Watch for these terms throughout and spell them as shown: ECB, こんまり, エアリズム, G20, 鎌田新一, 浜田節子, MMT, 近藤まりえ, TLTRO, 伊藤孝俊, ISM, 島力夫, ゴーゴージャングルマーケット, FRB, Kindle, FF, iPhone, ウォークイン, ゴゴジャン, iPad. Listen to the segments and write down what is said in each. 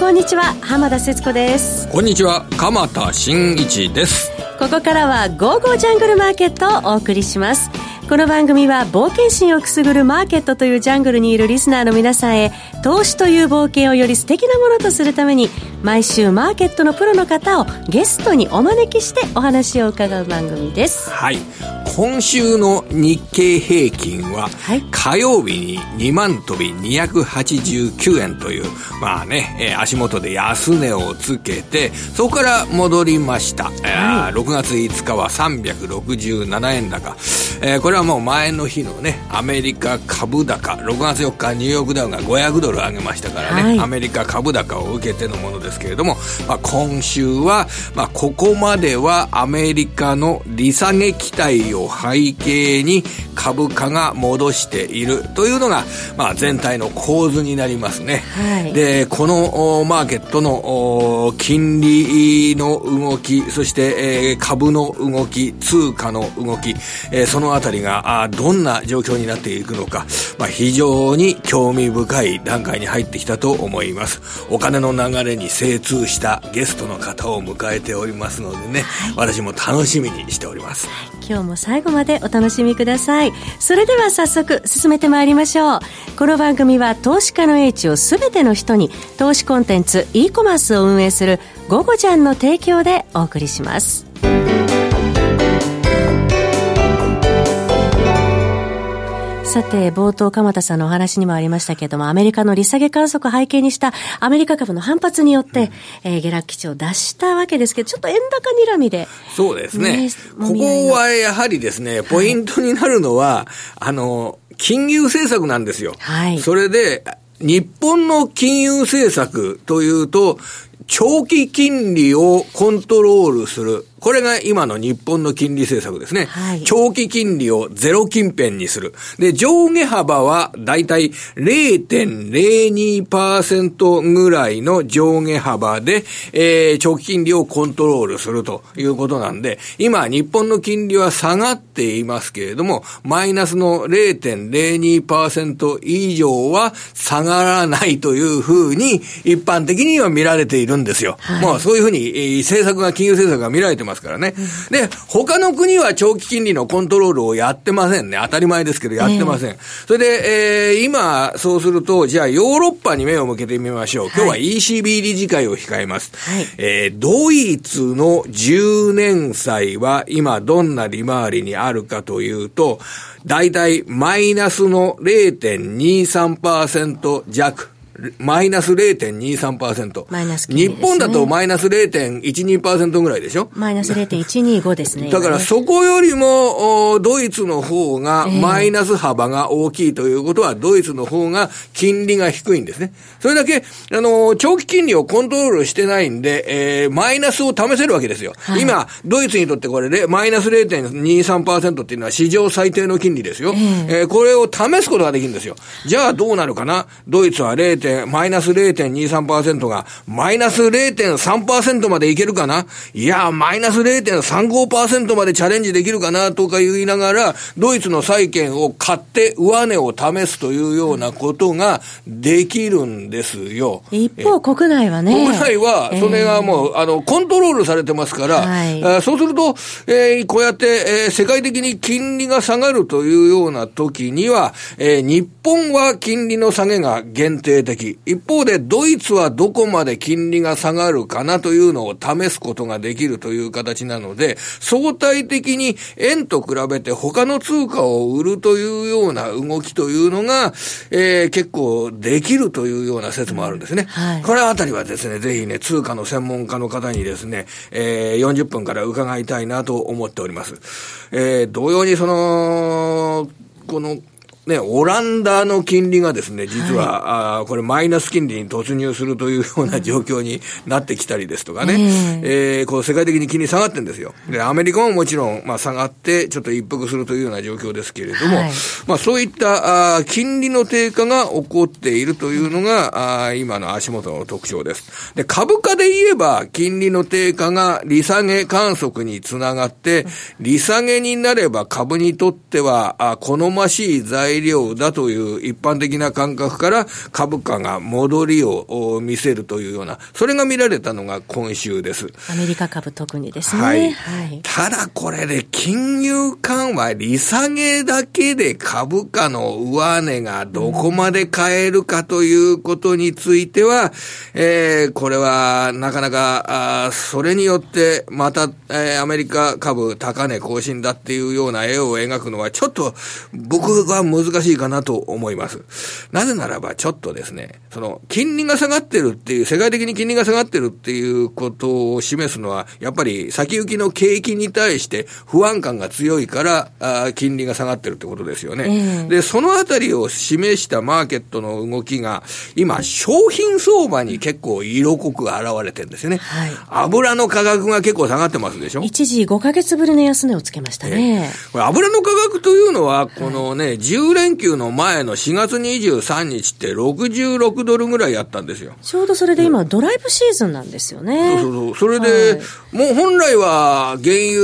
こんにちは、浜田節子です。こんにちは、鎌田新一です。ここからはゴーゴージャングルマーケットをお送りします。この番組は冒険心をくすぐるマーケットというジャングルにいるリスナーの皆さんへ、投資という冒険をより素敵なものとするために、毎週マーケットのプロの方をゲストにお招きしてお話を伺う番組です。はい、今週の日経平均は火曜日に2万飛び289円という、まあね、足元で安値をつけて、そこから戻りました。6月5日は367円高、これはもう前の日のね、アメリカ株高、6月4日ニューヨークダウが500ドル上げましたからね、アメリカ株高を受けてのものですけれども、今週は、ここまではアメリカの利下げ期待を背景に株価が戻しているというのが、全体の構図になりますね。で、このマーケットの金利の動き、そして株の動き、通貨の動き、そのあたりがどんな状況になっていくのか、非常に興味深い段階に入ってきたと思います。お金の流れに精通したゲストの方を迎えておりますのでね、私も楽しみにしております。今日も最後までお楽しみください。それでは早速進めてまいりましょう。この番組は投資家の英知をすべての人に、投資コンテンツ e コマースを運営するゴゴジャンの提供でお送りします。さて、冒頭鎌田さんのお話にもありましたけれども、アメリカの利下げ観測を背景にしたアメリカ株の反発によって、下落基調を脱したわけですけど、ちょっと円高睨みで。そうですね。ここはやはりですね、ポイントになるのは、金融政策なんですよ。それで、日本の金融政策というと、長期金利をコントロールする。これが今の日本の金利政策ですね。長期金利をゼロ近辺にする。で、上下幅はだいたい 0.02% ぐらいの上下幅で、長期金利をコントロールするということなんで、今日本の金利は下がっていますけれども、マイナスの 0.02% 以上は下がらないというふうに一般的には見られているんですよ。そういうふうに、政策が、金融政策が見られてますからね。で、他の国は長期金利のコントロールをやってませんね。当たり前ですけどやってません。それで、今そうすると、じゃあヨーロッパに目を向けてみましょう。今日は ECB 理事会を控えます。ドイツの10年債は今どんな利回りにあるかというと、だいたいマイナスの 0.23% 弱。マイナス 0.23%。日本だとマイナス 0.12% ぐらいでしょ？マイナス 0.125 ですね。だからそこよりもドイツの方がマイナス幅が大きいということは、ドイツの方が金利が低いんですね。それだけ長期金利をコントロールしてないんで、マイナスを試せるわけですよ。今ドイツにとってこれでマイナス 0.23% っていうのは史上最低の金利ですよ。これを試すことができるんですよ。じゃあどうなるかな？ドイツはマイナス 0.23% がマイナス 0.3% までいけるかな、いやマイナス 0.35% までチャレンジできるかなとか言いながら、ドイツの債券を買って上値を試すというようなことができるんですよ。一方国内はね、国内はそれがもう、コントロールされてますから、そうすると、こうやって、世界的に金利が下がるというような時には、日本は金利の下げが限定的、一方でドイツはどこまで金利が下がるかなというのを試すことができるという形なので、相対的に円と比べて他の通貨を売るというような動きというのが、結構できるというような説もあるんですね。これあたりはですね、ぜひね、通貨の専門家の方にですね、40分から伺いたいなと思っております。同様にこのオランダの金利がですね、実は、これマイナス金利に突入するというような状況になってきたりですとかね、こう世界的に金利下がってんですよ。で、アメリカももちろん、下がってちょっと一服するというような状況ですけれども、そういった金利の低下が起こっているというのが、今の足元の特徴です。で、株価で言えば金利の低下が利下げ観測につながって、利下げになれば株にとっては好ましい材料材料だという一般的な感覚から株価が戻りを見せるというような、それが見られたのが今週です。アメリカ株特にですね、はいはい、ただこれで金融緩和利下げだけで株価の上値がどこまで変えるかということについては、これはなかなかそれによってまた、アメリカ株高値更新だっていうような絵を描くのはちょっと僕は難しいかなと思います。なぜならばちょっとですね、その金利が下がってるっていう、世界的に金利が下がってるっていうことを示すのはやっぱり先行きの景気に対して不安感が強いから金利が下がってるってことですよね、でそのあたりを示したマーケットの動きが今商品相場に結構色濃く現れてるんですよね、はい、油の価格が結構下がってますでしょ。一時5ヶ月ぶりの安値をつけましたね、これ油の価格というのはこのね、10連休の前の4月23日って66ドルぐらいやったんですよ。ちょうどそれで今ドライブシーズンなんですよね、そうそうそう、それで、はい、もう本来は原油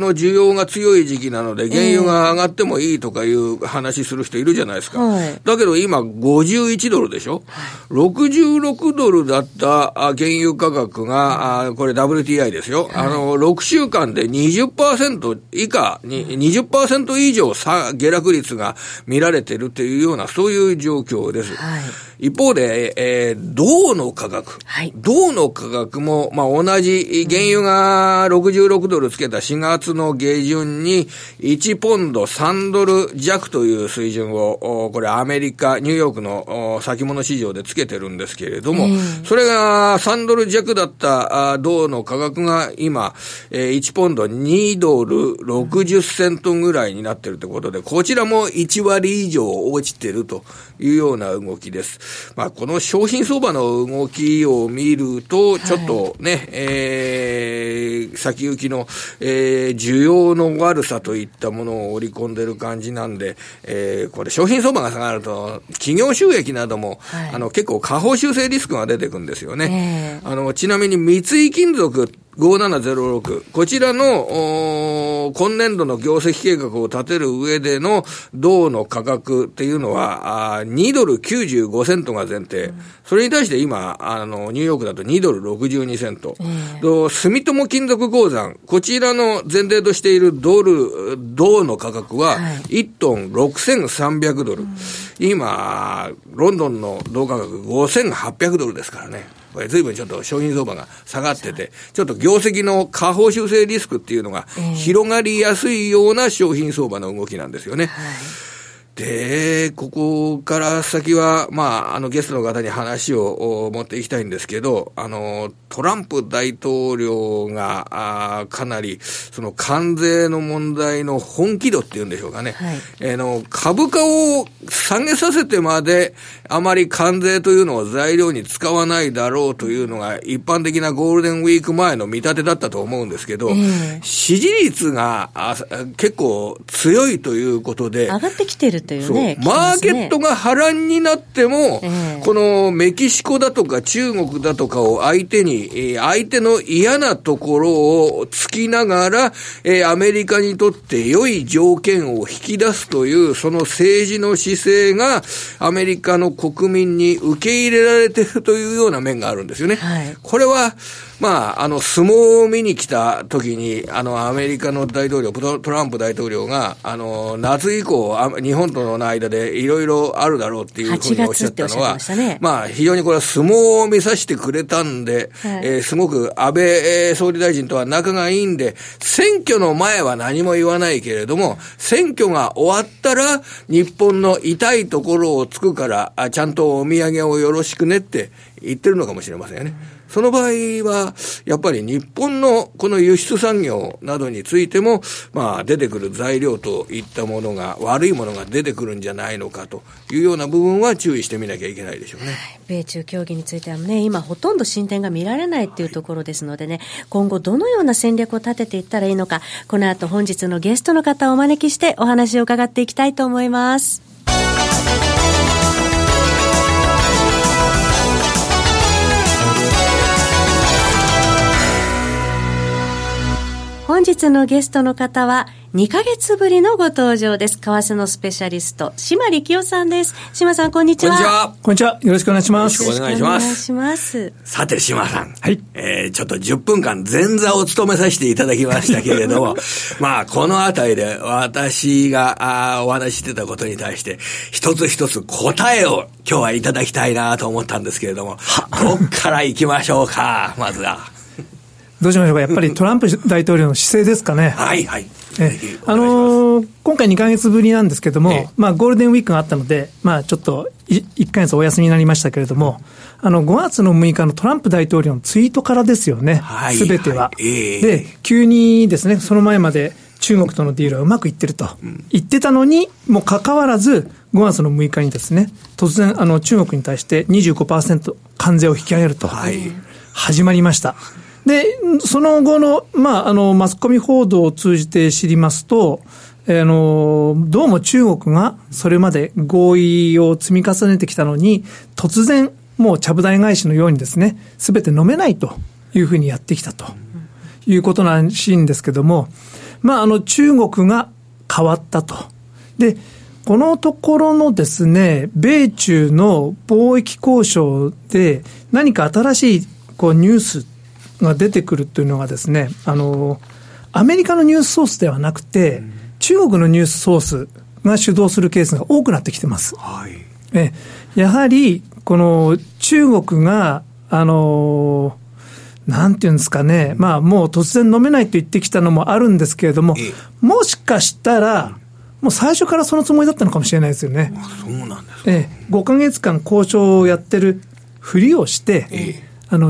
の需要が強い時期なので原油が上がってもいいとかいう話する人いるじゃないですか、はい、だけど今51ドルでしょ、はい、66ドルだった原油価格が、これ WTI ですよ、はい、6週間で 20% 以下に 20% 以上下落率が見られてるというような、そういう状況です、はい、一方で、銅の価格、はい、銅の価格も、まあ、同じ原油が66ドルつけた4月の下旬に1ポンド3ドル弱という水準を、これアメリカニューヨークの先物市場でつけてるんですけれども、それが3ドル弱だった銅の価格が今、1ポンド2ドル60セントぐらいになってるということで、こちらも1割以上落ちてるというような動きです。まあ、この商品相場の動きを見るとちょっとね、はい、先行きの、需要の悪さといったものを織り込んでる感じなんで、これ商品相場が下がると企業収益なども、はい、結構下方修正リスクが出てくるんですよね、ちなみに三井金属5706、こちらの今年度の業績計画を立てる上での銅の価格っていうのは2ドル95セントが前提、うん、それに対して今ニューヨークだと2ドル62セント、住友金属鉱山、こちらの前提としている銅の価格は1トン6300ドル、うん、今ロンドンの銅価格5800ドルですからね。これ随分ちょっと商品相場が下がってて、ちょっと業績の下方修正リスクっていうのが広がりやすいような商品相場の動きなんですよね、はい、でここから先は、まあ、ゲストの方に話を持っていきたいんですけど、トランプ大統領がかなりその関税の問題の本気度っていうんでしょうかね、はい、株価を下げさせてまであまり関税というのを材料に使わないだろうというのが一般的なゴールデンウィーク前の見立てだったと思うんですけど、支持率が結構強いということで上がってきてるというね、マーケットが波乱になっても、このメキシコだとか中国だとかを相手に相手の嫌なところを突きながら、アメリカにとって良い条件を引き出すというその政治の姿勢がアメリカの国民に受け入れられているというような面があるんですよね、はい、これはまあ相撲を見に来た時にアメリカの大統領トランプ大統領が夏以降日本との間でいろいろあるだろうっていうふうにおっしゃったのは、まあ非常にこれは相撲を見させてくれたんで、すごく安倍総理大臣とは仲がいいんで、選挙の前は何も言わないけれども、選挙が終わったら日本の痛いところをつくからちゃんとお土産をよろしくねって言ってるのかもしれませんよね。その場合はやっぱり日本のこの輸出産業などについても、まあ出てくる材料といったものが悪いものが出てくるんじゃないのかというような部分は注意してみなきゃいけないでしょうね。米中協議についてはね、今ほとんど進展が見られないというところですのでね、今後どのような戦略を立てていったらいいのか、この後本日のゲストの方をお招きしてお話を伺っていきたいと思います。本日のゲストの方は2ヶ月ぶりのご登場です。為替のスペシャリスト島力夫さんです。島さん、こんにちは。こんにちは。よろしくお願いします。よろしくお願いします。さて島さん、はい、ちょっと10分間前座を務めさせていただきましたけれどもまあこのあたりで私がお話してたことに対して一つ一つ答えを今日はいただきたいなと思ったんですけれども、どっから行きましょうか。まずはどうしましょうか。やっぱりトランプ大統領の姿勢ですかね。はいはい。今回2ヶ月ぶりなんですけども、まあゴールデンウィークがあったので、まあちょっと1ヶ月お休みになりましたけれども、5月の6日のトランプ大統領のツイートからですよね。すべては。で、急にですね、その前まで中国とのディールはうまくいってると言ってたのにもかかわらず、5月の6日にですね、突然中国に対して 25% 関税を引き上げると、始まりました。で、その後の、マスコミ報道を通じて知りますと、どうも中国がそれまで合意を積み重ねてきたのに、突然、もうちゃぶ台返しのようにですね、すべて飲めないというふうにやってきたということらしいんですけども、中国が変わったと。で、このところのですね、米中の貿易交渉で何か新しいニュースが出てくるというのがですね、アメリカのニュースソースではなくて、中国のニュースソースが主導するケースが多くなってきてます。やはりこの中国がなんていうんですかね、もう突然飲めないと言ってきたのもあるんですけれども、もしかしたらもう最初からそのつもりだったのかもしれないですよね。そうなんですか。5ヶ月間交渉をやってるふりをして、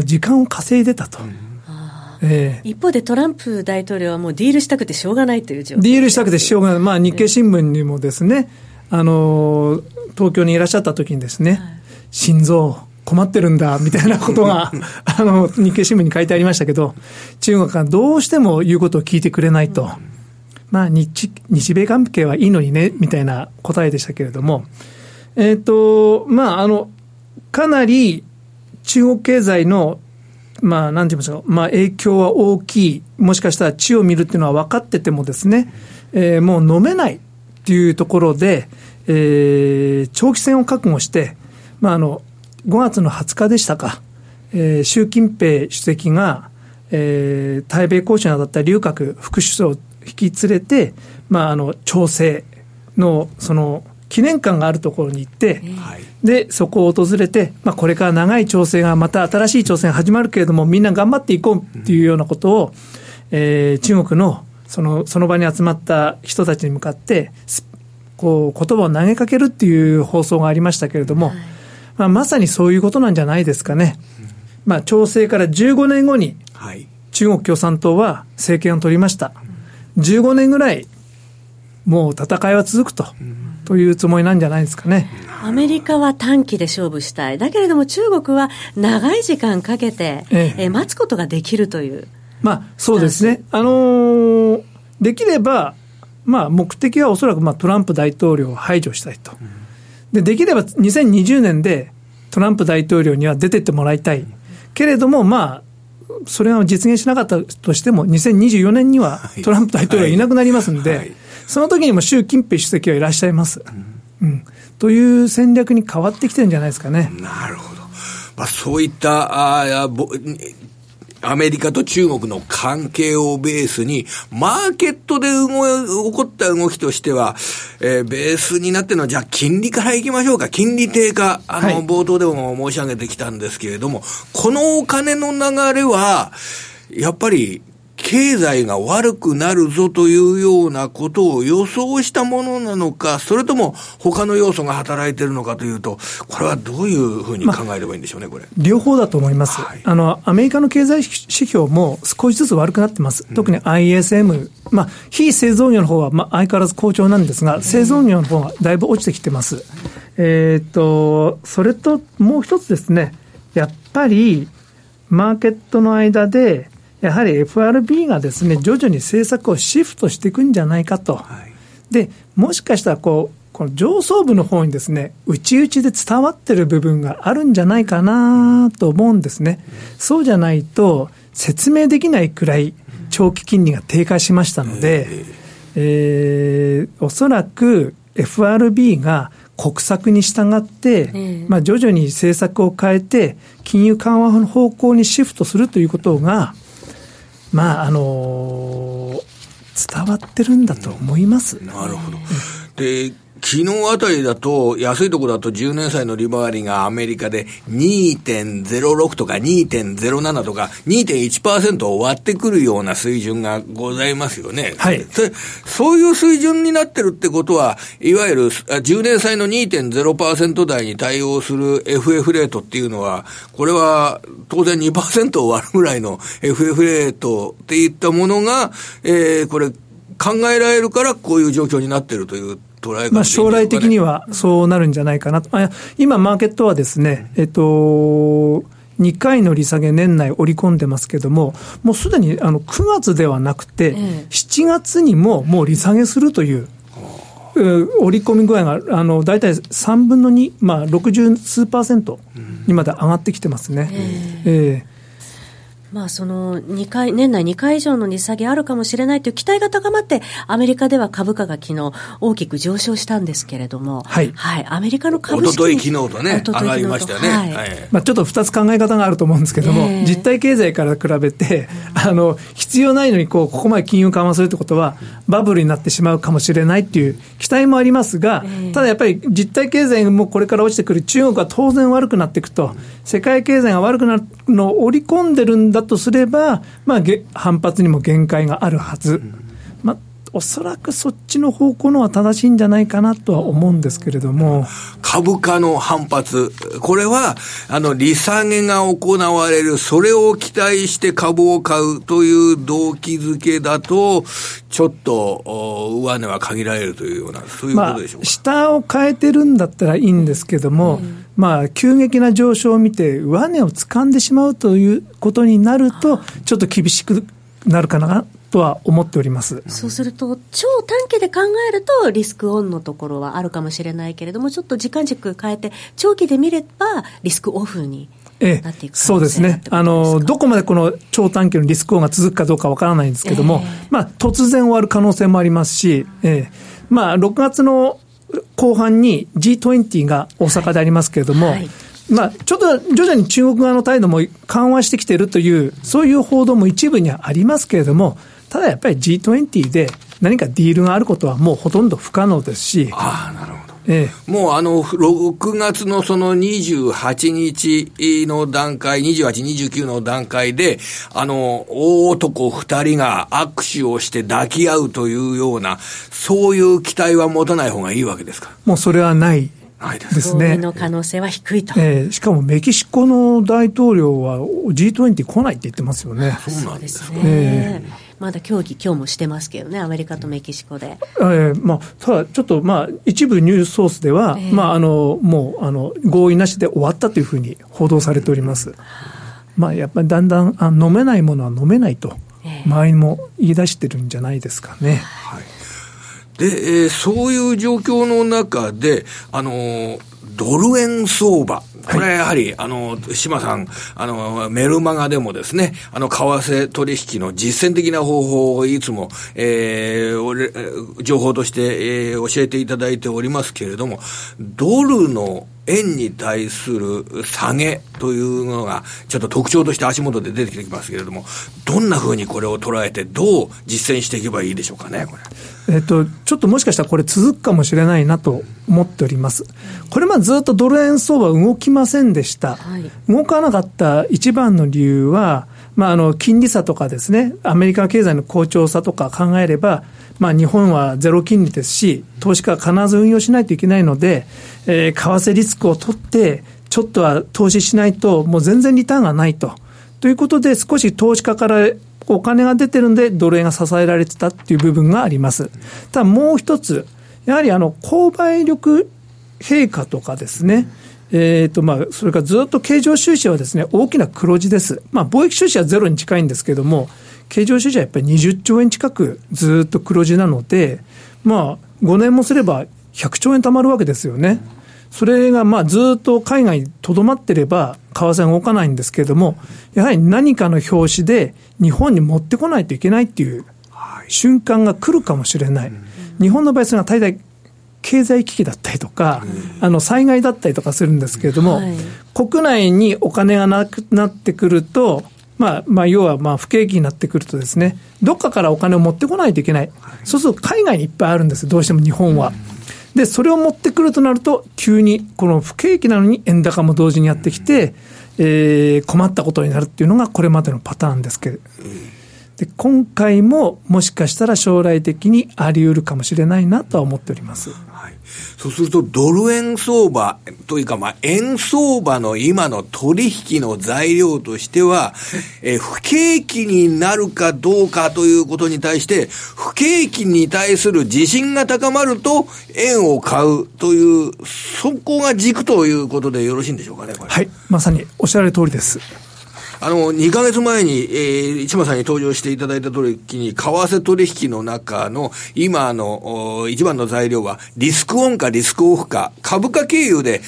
時間を稼いでたと。一方でトランプ大統領はもうディールしたくてしょうがないという状況。ディールしたくてしょうがない。日経新聞にもですね、東京にいらっしゃった時にですね、心臓困ってるんだみたいなことが日経新聞に書いてありましたけど、中国がどうしても言うことを聞いてくれないと、日米関係はいいのにねみたいな答えでしたけれども、かなり中国経済の、なんて言いますか、影響は大きい。もしかしたら地を見るっていうのは分かっててもですね、もう飲めないっていうところで、長期戦を覚悟して、5月の20日でしたか、習近平主席が、対米交渉に当たった劉鶴副首相を引き連れて、調整の、記念館があるところに行って、でそこを訪れて、これから長い調整がまた新しい調整が始まるけれども、みんな頑張っていこうっていうようなことを、中国のその場に集まった人たちに向かって言葉を投げかけるっていう放送がありましたけれども、まさにそういうことなんじゃないですかね。調整から15年後に中国共産党は政権を取りました。15年ぐらいもう戦いは続くというつもりなんじゃないですかね。アメリカは短期で勝負したい。だけれども中国は長い時間かけて、待つことができるという。そうですね。できれば、目的はおそらく、トランプ大統領を排除したいと。できれば2020年でトランプ大統領には出てってもらいたい。けれども、それが実現しなかったとしても、2024年にはトランプ大統領はいなくなりますので、その時にも習近平主席はいらっしゃいます、という戦略に変わってきてるんじゃないですかね。なるほど。そういったアメリカと中国の関係をベースに、マーケットで起こった動きとしては、ベースになってるのは、じゃあ金利からいきましょうか。金利低下、冒頭でも申し上げてきたんですけれども、このお金の流れはやっぱり経済が悪くなるぞというようなことを予想したものなのか、それとも他の要素が働いているのかというと、これはどういうふうに考えればいいんでしょうね、これ。両方だと思います。アメリカの経済指標も少しずつ悪くなってます。特に ISM、非製造業の方は相変わらず好調なんですが、製造業の方がだいぶ落ちてきてます。それともう一つですね、やっぱりマーケットの間で、やはり FRB がですね、徐々に政策をシフトしていくんじゃないかと。で、もしかしたらこの上層部の方にですね、内々で伝わってる部分があるんじゃないかなと思うんですね。そうじゃないと説明できないくらい長期金利が低下しましたので、おそらく FRB が国策に従って、徐々に政策を変えて金融緩和の方向にシフトするということが、伝わってるんだと思います。なるほど。で、昨日あたりだと、安いところだと10年債の利回りがアメリカで 2.06 とか 2.07 とか 2.1% を割ってくるような水準がございますよね。はい。そういう水準になってるってことは、いわゆる10年債の 2.0% 台に対応する FF レートっていうのは、これは当然 2% を割るぐらいの FF レートっていったものが、これ考えられるからこういう状況になってるという。将来的にはそうなるんじゃないかなと。今マーケットはですね、2回の利下げ年内織り込んでますけども、もうすでに9月ではなくて7月にもう利下げするという織り込み具合がだいたい3分の2、60数パーセントにまで上がってきてますね。その2回年内2回以上の利下げあるかもしれないという期待が高まってアメリカでは株価が昨日大きく上昇したんですけれども、アメリカの株式一昨日昨日とね上がりましたよね。ちょっと2つ考え方があると思うんですけども、実体経済から比べて必要ないのにここまで金融緩和するってことはバブルになってしまうかもしれないっていう期待もありますが、ただやっぱり実体経済もこれから落ちてくる、中国は当然悪くなっていくと、世界経済が悪くなるのを織り込んでるんだとすれば、反発にも限界があるはず、おそらくそっちの方向のは正しいんじゃないかなとは思うんですけれども、株価の反発、これは利下げが行われる、それを期待して株を買うという動機づけだとちょっと上値は限られるというような、そういうことでしょうか。下を変えてるんだったらいいんですけども、急激な上昇を見て上値を掴んでしまうということになるとちょっと厳しくなるかなとは思っております。そうすると超短期で考えるとリスクオンのところはあるかもしれないけれども、ちょっと時間軸変えて長期で見ればリスクオフになっていく可能性があってことですか。そうですね、どこまでこの超短期のリスクオンが続くかどうかわからないんですけども、突然終わる可能性もありますし、6月の後半に G20 が大阪でありますけれども、ちょっと徐々に中国側の態度も緩和してきているという、そういう報道も一部にはありますけれども、ただやっぱり G20 で何かディールがあることはもうほとんど不可能ですし。なるほど。もう6月のその28日の段階、28、29の段階で、大男2人が握手をして抱き合うというような、そういう期待は持たない方がいいわけですか。もうそれはないですね。の可能性は低いと。しかもメキシコの大統領は G20 来ないって言ってますよね。そうなんですか。まだ協議今日もしてますけどね、アメリカとメキシコで。ただちょっと一部ニュースソースでは、もう合意なしで終わったというふうに報道されております。やっぱりだんだん飲めないものは飲めないと周りも言い出してるんじゃないですかね。で、そういう状況の中でドル円相場、これはやはり、島さん、メルマガでもですね、為替取引の実践的な方法をいつも、情報として、教えていただいておりますけれども、ドルの円に対する下げというのが、ちょっと特徴として足元で出てきますけれども、どんなふうにこれを捉えて、どう実践していけばいいでしょうかね、これ。ちょっともしかしたらこれ続くかもしれないなと思っております。これずっとドル円相場動きませんでした。動かなかった一番の理由は、金利差とかですね、アメリカ経済の好調さとか考えれば、日本はゼロ金利ですし、投資家は必ず運用しないといけないので、為替リスクを取って、ちょっとは投資しないと、もう全然リターンがないと。ということで、少し投資家からお金が出てるんで、ドル円が支えられてたっていう部分があります。ただもう一つ、やはり購買力陛下とかですね、それからずっと経常収支はですね、大きな黒字です。貿易収支はゼロに近いんですけども、経常収支はやっぱり20兆円近くずっと黒字なので、5年もすれば100兆円貯まるわけですよね。それがまあずっと海外にとどまってれば為替が動かないんですけれども、やはり何かの拍子で日本に持ってこないといけないっていう瞬間が来るかもしれない、うん、日本の場合それが大体経済危機だったりとか、うん、災害だったりとかするんですけれども、はい、国内にお金がなくなってくると、要は不景気になってくるとですね、どっかからお金を持ってこないといけない、はい、そうすると海外にいっぱいあるんですよ、どうしても日本は、うん、でそれを持ってくるとなると急にこの不景気なのに円高も同時にやってきて、うん、困ったことになるっていうのがこれまでのパターンですけど、で今回ももしかしたら将来的にあり得るかもしれないなとは思っております、はい、そうするとドル円相場というか、円相場の今の取引の材料としては、不景気になるかどうかということに対して、不景気に対する自信が高まると円を買うという、そこが軸ということでよろしいんでしょうかね、これ。はい、まさにおっしゃられる通りです。2ヶ月前に、市馬さんに登場していただいた時に、為替取引の中の今の一番の材料はリスクオンかリスクオフか、株価経由で、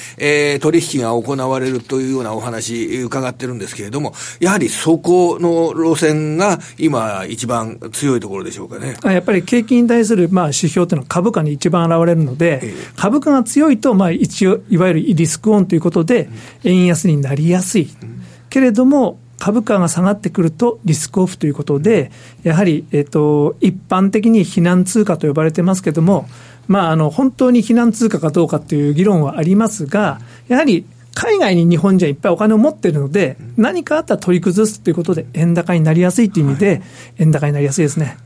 取引が行われるというようなお話伺ってるんですけれども、やはりそこの路線が今一番強いところでしょうかね。やっぱり景気に対する指標というのは株価に一番現れるので、株価が強いと一応いわゆるリスクオンということで円安になりやすい、うん、けれども株価が下がってくるとリスクオフということで、やはり、一般的に避難通貨と呼ばれてますけども、本当に避難通貨かどうかという議論はありますが、やはり海外に日本人はいっぱいお金を持っているので、何かあったら取り崩すということで円高になりやすいという意味で、円高になりやすいですね。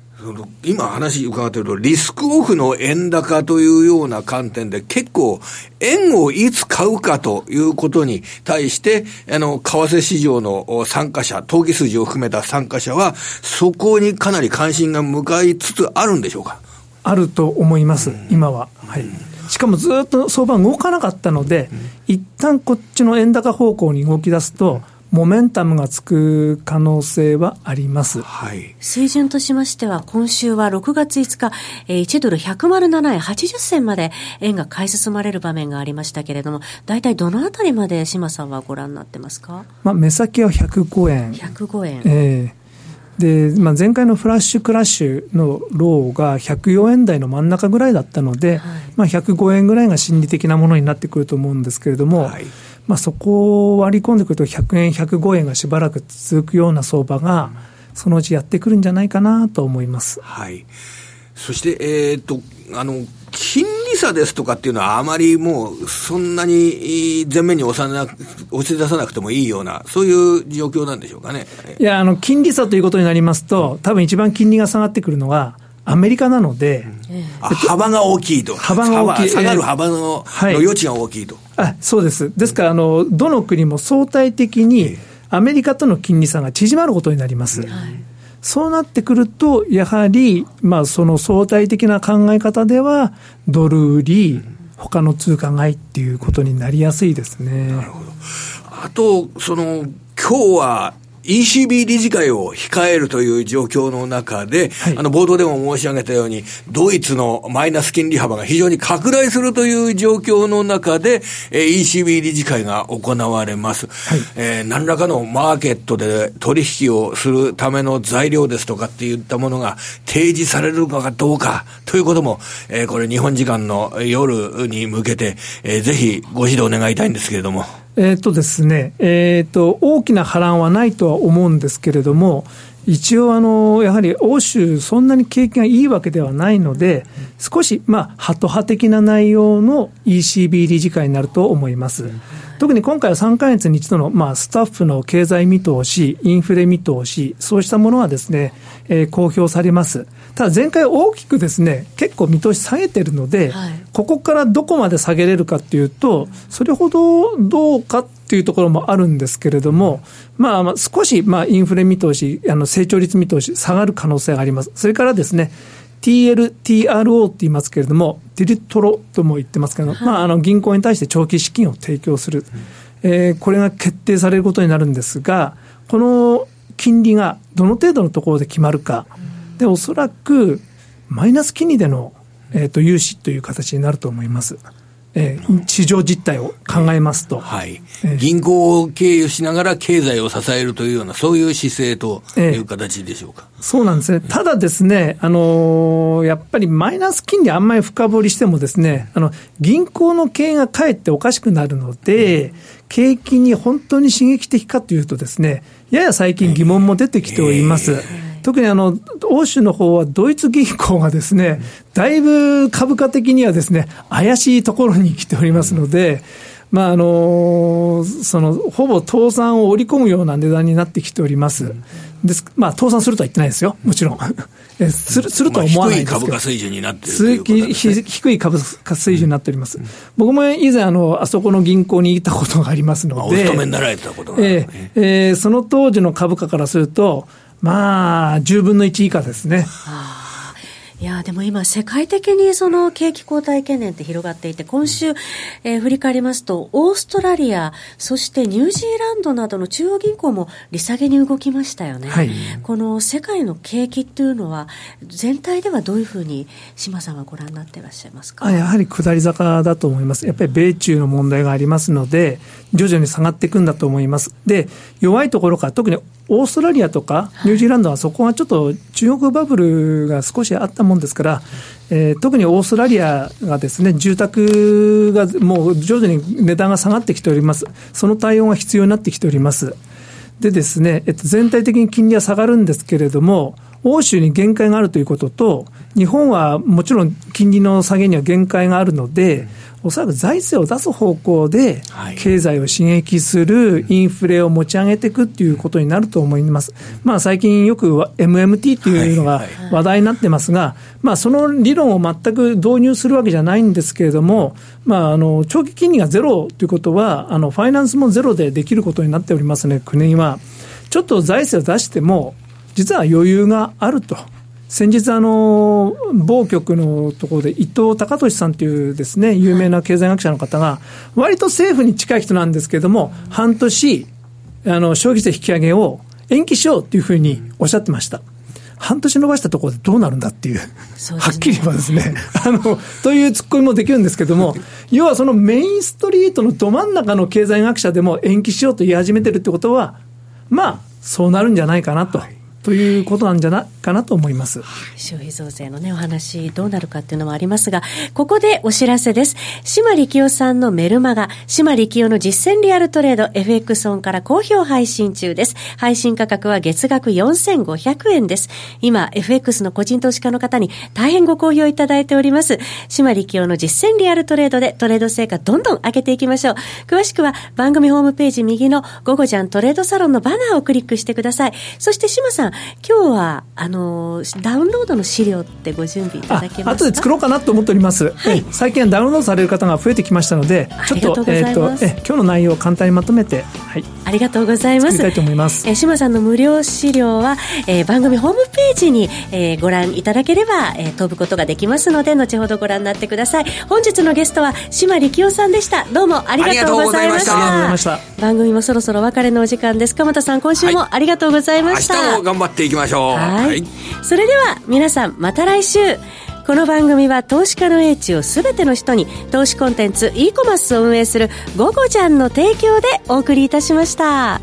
今話伺っていると、リスクオフの円高というような観点で、結構円をいつ買うかということに対して、為替市場の参加者、投機筋を含めた参加者はそこにかなり関心が向かいつつあるんでしょうか。あると思います、今は、はい、しかもずっと相場動かなかったので、一旦こっちの円高方向に動き出すとモメンタムがつく可能性はあります、はい、水準としましては、今週は6月5日1ドル107円80銭まで円が買い進まれる場面がありましたけれども、大体どのあたりまで島さんはご覧になってますか。目先は105円、で前回のフラッシュクラッシュのローが104円台の真ん中ぐらいだったので、はい、105円ぐらいが心理的なものになってくると思うんですけれども、はい、そこを割り込んでくると100円105円がしばらく続くような相場がそのうちやってくるんじゃないかなと思います、はい、そして、金利差ですとかっていうのはあまりもうそんなに前面に押し出さなくてもいいような、そういう状況なんでしょうかね。いや、金利差ということになりますと、多分一番金利が下がってくるのはアメリカなので、幅が大きいと、下がる幅の、余地が大きいと。そうです。ですからどの国も相対的にアメリカとの金利差が縮まることになります、はい、そうなってくるとやはり、その相対的な考え方ではドル売り、他の通貨買いっていうことになりやすいですね。なるほど。あと今日はECB 理事会を控えるという状況の中で、はい、冒頭でも申し上げたように、ドイツのマイナス金利幅が非常に拡大するという状況の中で、ECB 理事会が行われます、はい、何らかのマーケットで取引をするための材料ですとかっていったものが提示されるのかどうかということも、これ日本時間の夜に向けて、ぜひご指導願いたいんですけれども。ですね、大きな波乱はないとは思うんですけれども、一応やはり欧州そんなに景気がいいわけではないので、少しハト派的な内容の ECB 理事会になると思います。特に今回は3ヶ月に一度の、スタッフの経済見通し、インフレ見通し、そうしたものはですね、公表されます。ただ前回大きくですね、結構見通し下げてるので、はい、ここからどこまで下げれるかっていうと、それほどどうかっていうところもあるんですけれども、少しインフレ見通し、成長率見通し下がる可能性があります。それからですね、TLTRO って言いますけれども、ディリトロとも言ってますけど、はい、銀行に対して長期資金を提供する、これが決定されることになるんですが、この金利がどの程度のところで決まるかで、おそらくマイナス金利での融資という形になると思います。市場実態を考えますと、はい、銀行を経由しながら経済を支えるというようなそういう姿勢という形でしょうか。そうなんですね。ただですね、やっぱりマイナス金利あんまり深掘りしてもですね、銀行の経営がかえっておかしくなるので、景気に本当に刺激的かというとですね、やや最近疑問も出てきております。特に欧州の方はドイツ銀行がですね、だいぶ株価的にはですね、怪しいところに来ておりますので、ほぼ倒産を織り込むような値段になってきております。です倒産するとは言ってないですよ、もちろん。するとは思わないですけど、低い株価水準になっているということですね。低い株価水準になっております。僕も以前あそこの銀行にいたことがありますので、お勤めになられてたことがある、ねその当時の株価からすると、10分の1以下ですね。いやでも今世界的にその景気後退懸念って広がっていて、今週、振り返りますとオーストラリアそしてニュージーランドなどの中央銀行も利下げに動きましたよね、はい、この世界の景気というのは全体ではどういうふうに島さんはご覧になっていらっしゃいますか。やはり下り坂だと思います。やっぱり米中の問題がありますので徐々に下がっていくんだと思います。で弱いところから特にオーストラリアとかニュージーランドはそこはちょっと中国バブルが少しあったもんですから、特にオーストラリアがですね、住宅がもう徐々に値段が下がってきております。その対応が必要になってきております。でですね、全体的に金利は下がるんですけれども、欧州に限界があるということと、日本はもちろん金利の下げには限界があるので、おそらく財政を出す方向で経済を刺激するインフレを持ち上げていくということになると思います。最近よく MMT というのが話題になってますが、その理論を全く導入するわけじゃないんですけれども、長期金利がゼロということはファイナンスもゼロでできることになっておりますね。国はちょっと財政を出しても実は余裕があると。先日某局のところで伊藤孝俊さんというですね、有名な経済学者の方が、割と政府に近い人なんですけれども、半年消費税引き上げを延期しようというふうにおっしゃってました。半年伸ばしたところでどうなるんだっていう、はっきり言えばですねというツッコミもできるんですけども、要はそのメインストリートのど真ん中の経済学者でも延期しようと言い始めてるってことは、そうなるんじゃないかなと。ということなんじゃないかなと思います。消費増税の、お話どうなるかっていうのもありますが、ここでお知らせです。島力夫さんのメルマガ、島力夫の実践リアルトレード FX オンから好評配信中です。配信価格は月額4500円です。今 FX の個人投資家の方に大変ご好評いただいております。島力夫の実践リアルトレードでトレード成果どんどん上げていきましょう。詳しくは番組ホームページ右のゴゴジャントレードサロンのバナーをクリックしてください。そして島さん、今日はダウンロードの資料ってご準備いただけますか。後で作ろうかなと思っております、はい、最近はダウンロードされる方が増えてきましたので、ちょっと今日の内容を簡単にまとめて、はい、ありがとうございます。作りたいと思います。島さんの無料資料は、番組ホームページに、ご覧いただければ、飛ぶことができますので、後ほどご覧になってください。本日のゲストは島力夫さんでした。どうもありがとうございました。番組もそろそろ別れのお時間です。鎌田さん、今週もありがとうございました、はい、明日も頑張っていきましょう。はい、それでは皆さん、また来週。この番組は投資家の英知をすべての人に、投資コンテンツ e コマースを運営するゴゴジャンの提供でお送りいたしました。